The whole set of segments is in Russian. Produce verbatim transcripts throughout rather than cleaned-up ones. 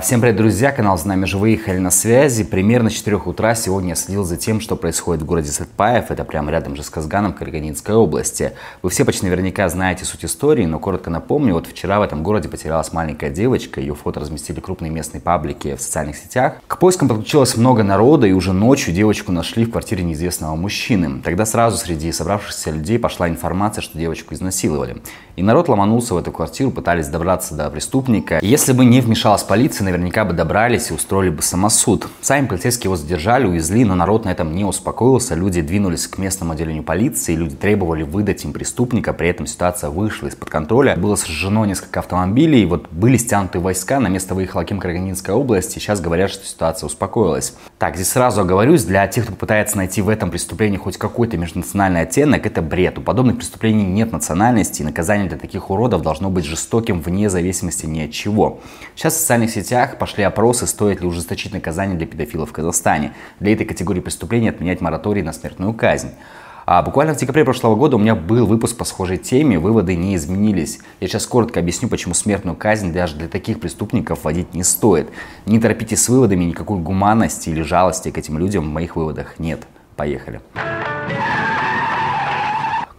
Всем привет, друзья! Канал «За нами же выехали» на связи. Примерно с четырёх утра сегодня я следил за тем, что происходит в городе Сатпаев. Это прямо рядом же с Казганом Карагандинской области. Вы все почти наверняка знаете суть истории, но коротко напомню. Вот вчера в этом городе потерялась маленькая девочка. Ее фото разместили крупные местные паблики в социальных сетях. К поискам подключилось много народа, и уже ночью девочку нашли в квартире неизвестного мужчины. Тогда сразу среди собравшихся людей пошла информация, что девочку изнасиловали. И народ ломанулся в эту квартиру, пытались добраться до преступника. И если бы не вмешалась полиция, наверняка бы добрались и устроили бы самосуд. Сами полицейские его задержали, увезли, но народ на этом не успокоился. Люди двинулись к местному отделению полиции, люди требовали выдать им преступника, при этом ситуация вышла из-под контроля. Было сожжено несколько автомобилей, вот были стянуты войска, на место выехал аким Карагандинской области, сейчас говорят, что ситуация успокоилась. Так, здесь сразу оговорюсь, для тех, кто пытается найти в этом преступлении хоть какой-то межнациональный оттенок, это бред. У подобных преступлений нет национальности, и наказание для таких уродов должно быть жестоким вне зависимости ни от чего. Сейчас в социальных сетях В сетях пошли опросы, стоит ли ужесточить наказание для педофилов в Казахстане. Для этой категории преступлений отменять мораторий на смертную казнь. А буквально в декабре прошлого года у меня был выпуск по схожей теме, выводы не изменились. Я сейчас коротко объясню, почему смертную казнь даже для таких преступников вводить не стоит. Не торопитесь с выводами, никакой гуманности или жалости к этим людям в моих выводах нет. Поехали.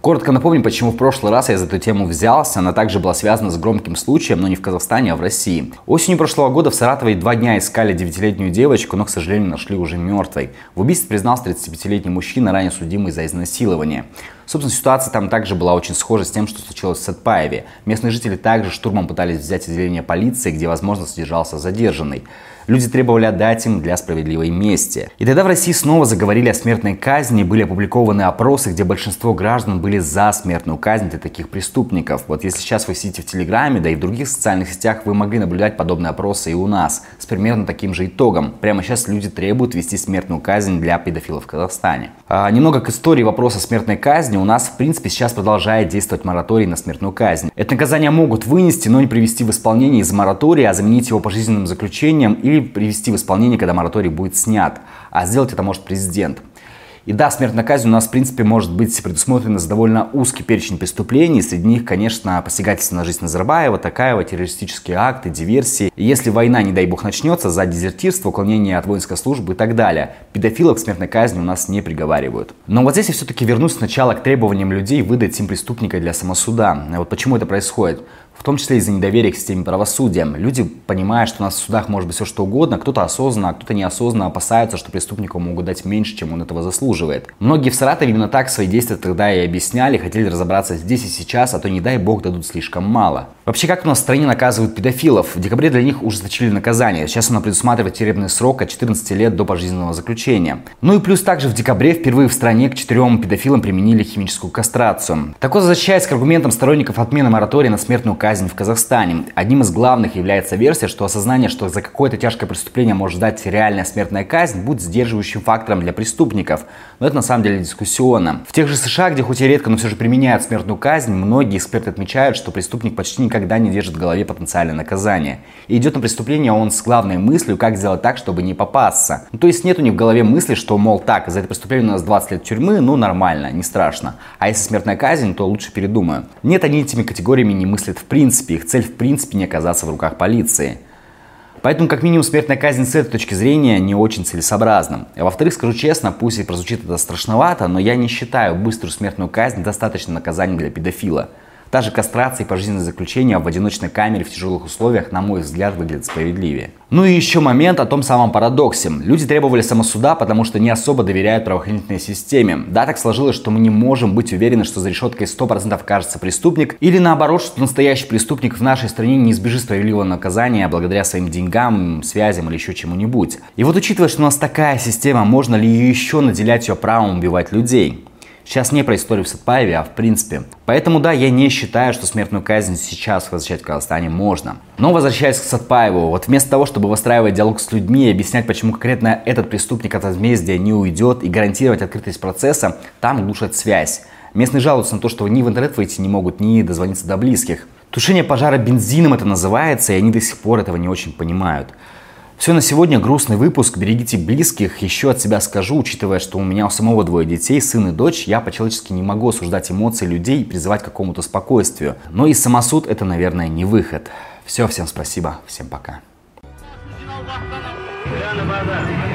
Коротко напомню, почему в прошлый раз я за эту тему взялся. Она также была связана с громким случаем, но не в Казахстане, а в России. Осенью прошлого года в Саратове два дня искали девятилетнюю девочку, но, к сожалению, нашли уже мертвой. В убийстве признался тридцатипятилетний мужчина, ранее судимый за изнасилование. Собственно, ситуация там также была очень схожа с тем, что случилось в Сатпаеве. Местные жители также штурмом пытались взять отделение полиции, где, возможно, содержался задержанный. Люди требовали отдать им для справедливой мести. И тогда в России снова заговорили о смертной казни, были опубликованы опросы, где большинство граждан были за смертную казнь для таких преступников. Вот если сейчас вы сидите в Телеграме, да и в других социальных сетях, вы могли наблюдать подобные опросы и у нас, с примерно таким же итогом. Прямо сейчас люди требуют ввести смертную казнь для педофилов в Казахстане. А, немного к истории вопроса смертной казни. У нас, в принципе, сейчас продолжает действовать мораторий на смертную казнь. Это наказание могут вынести, но не привести в исполнение из-за моратория, а заменить его пожизненным заключением или привести в исполнение, когда мораторий будет снят. А сделать это может президент. И да, смертная казнь у нас, в принципе, может быть предусмотрена за довольно узкий перечень преступлений. Среди них, конечно, посягательство на жизнь Назарбаева, Токаева, террористические акты, диверсии. И если война, не дай бог, начнется, за дезертирство, уклонение от воинской службы и так далее. Педофилов к смертной казни у нас не приговаривают. Но вот здесь я все-таки вернусь сначала к требованиям людей выдать им преступника для самосуда. Вот почему это происходит? В том числе из-за недоверия к системе правосудия. Люди, понимая, что у нас в судах может быть все что угодно, кто-то осознанно, а кто-то неосознанно опасается, что преступнику могут дать меньше, чем он этого заслуживает. Многие в Саратове именно так свои действия тогда и объясняли, хотели разобраться здесь и сейчас, а то, не дай бог, дадут слишком мало. Вообще, как у нас в стране наказывают педофилов? В декабре для них ужесточили наказание. Сейчас оно предусматривает тюремный срок от четырнадцати лет до пожизненного заключения. Ну и плюс также в декабре впервые в стране к четырем педофилам применили химическую кастрацию. Такое возвращаясь к аргументам сторонников отмены моратория на смертную казнь казнь в Казахстане. Одним из главных является версия, что осознание, что за какое-то тяжкое преступление может дать реальная смертная казнь, будет сдерживающим фактором для преступников. Но это на самом деле дискуссионно. В тех же США, где хоть и редко, но все же применяют смертную казнь, многие эксперты отмечают, что преступник почти никогда не держит в голове потенциальное наказание. И идет на преступление он с главной мыслью, как сделать так, чтобы не попасться. Ну, то есть нет у них в голове мысли, что, мол, так, за это преступление у нас двадцать лет тюрьмы, ну нормально, не страшно. А если смертная казнь, то лучше передумаю. Нет, они этими категориями не мыслят в В принципе, их цель в принципе не оказаться в руках полиции. Поэтому, как минимум, смертная казнь с этой точки зрения не очень целесообразна. А во-вторых, скажу честно, пусть и прозвучит это страшновато, но я не считаю быструю смертную казнь достаточным наказанием для педофила. Та же кастрация и пожизненное заключение в одиночной камере в тяжелых условиях, на мой взгляд, выглядит справедливее. Ну и еще момент о том самом парадоксе. Люди требовали самосуда, потому что не особо доверяют правоохранительной системе. Да, так сложилось, что мы не можем быть уверены, что за решеткой сто процентов окажется преступник, или наоборот, что настоящий преступник в нашей стране не избежит справедливого наказания благодаря своим деньгам, связям или еще чему-нибудь. И вот учитывая, что у нас такая система, можно ли еще наделять ее правом убивать людей? Сейчас не про историю в Сатпаеве, а в принципе. Поэтому да, я не считаю, что смертную казнь сейчас возвращать в Казахстане можно. Но возвращаясь к Сатпаеву, вот вместо того, чтобы выстраивать диалог с людьми и объяснять, почему конкретно этот преступник от возмездия не уйдет и гарантировать открытость процесса, там глушат связь. Местные жалуются на то, что ни в интернет выйти не могут, ни дозвониться до близких. Тушение пожара бензином это называется, и они до сих пор этого не очень понимают. Все на сегодня. Грустный выпуск. Берегите близких. Еще от себя скажу, учитывая, что у меня у самого двое детей, сын и дочь, я по-человечески не могу осуждать эмоции людей и призывать к какому-то спокойствию. Но и самосуд это, наверное, не выход. Все, всем спасибо. Всем пока. Финал Казахстана.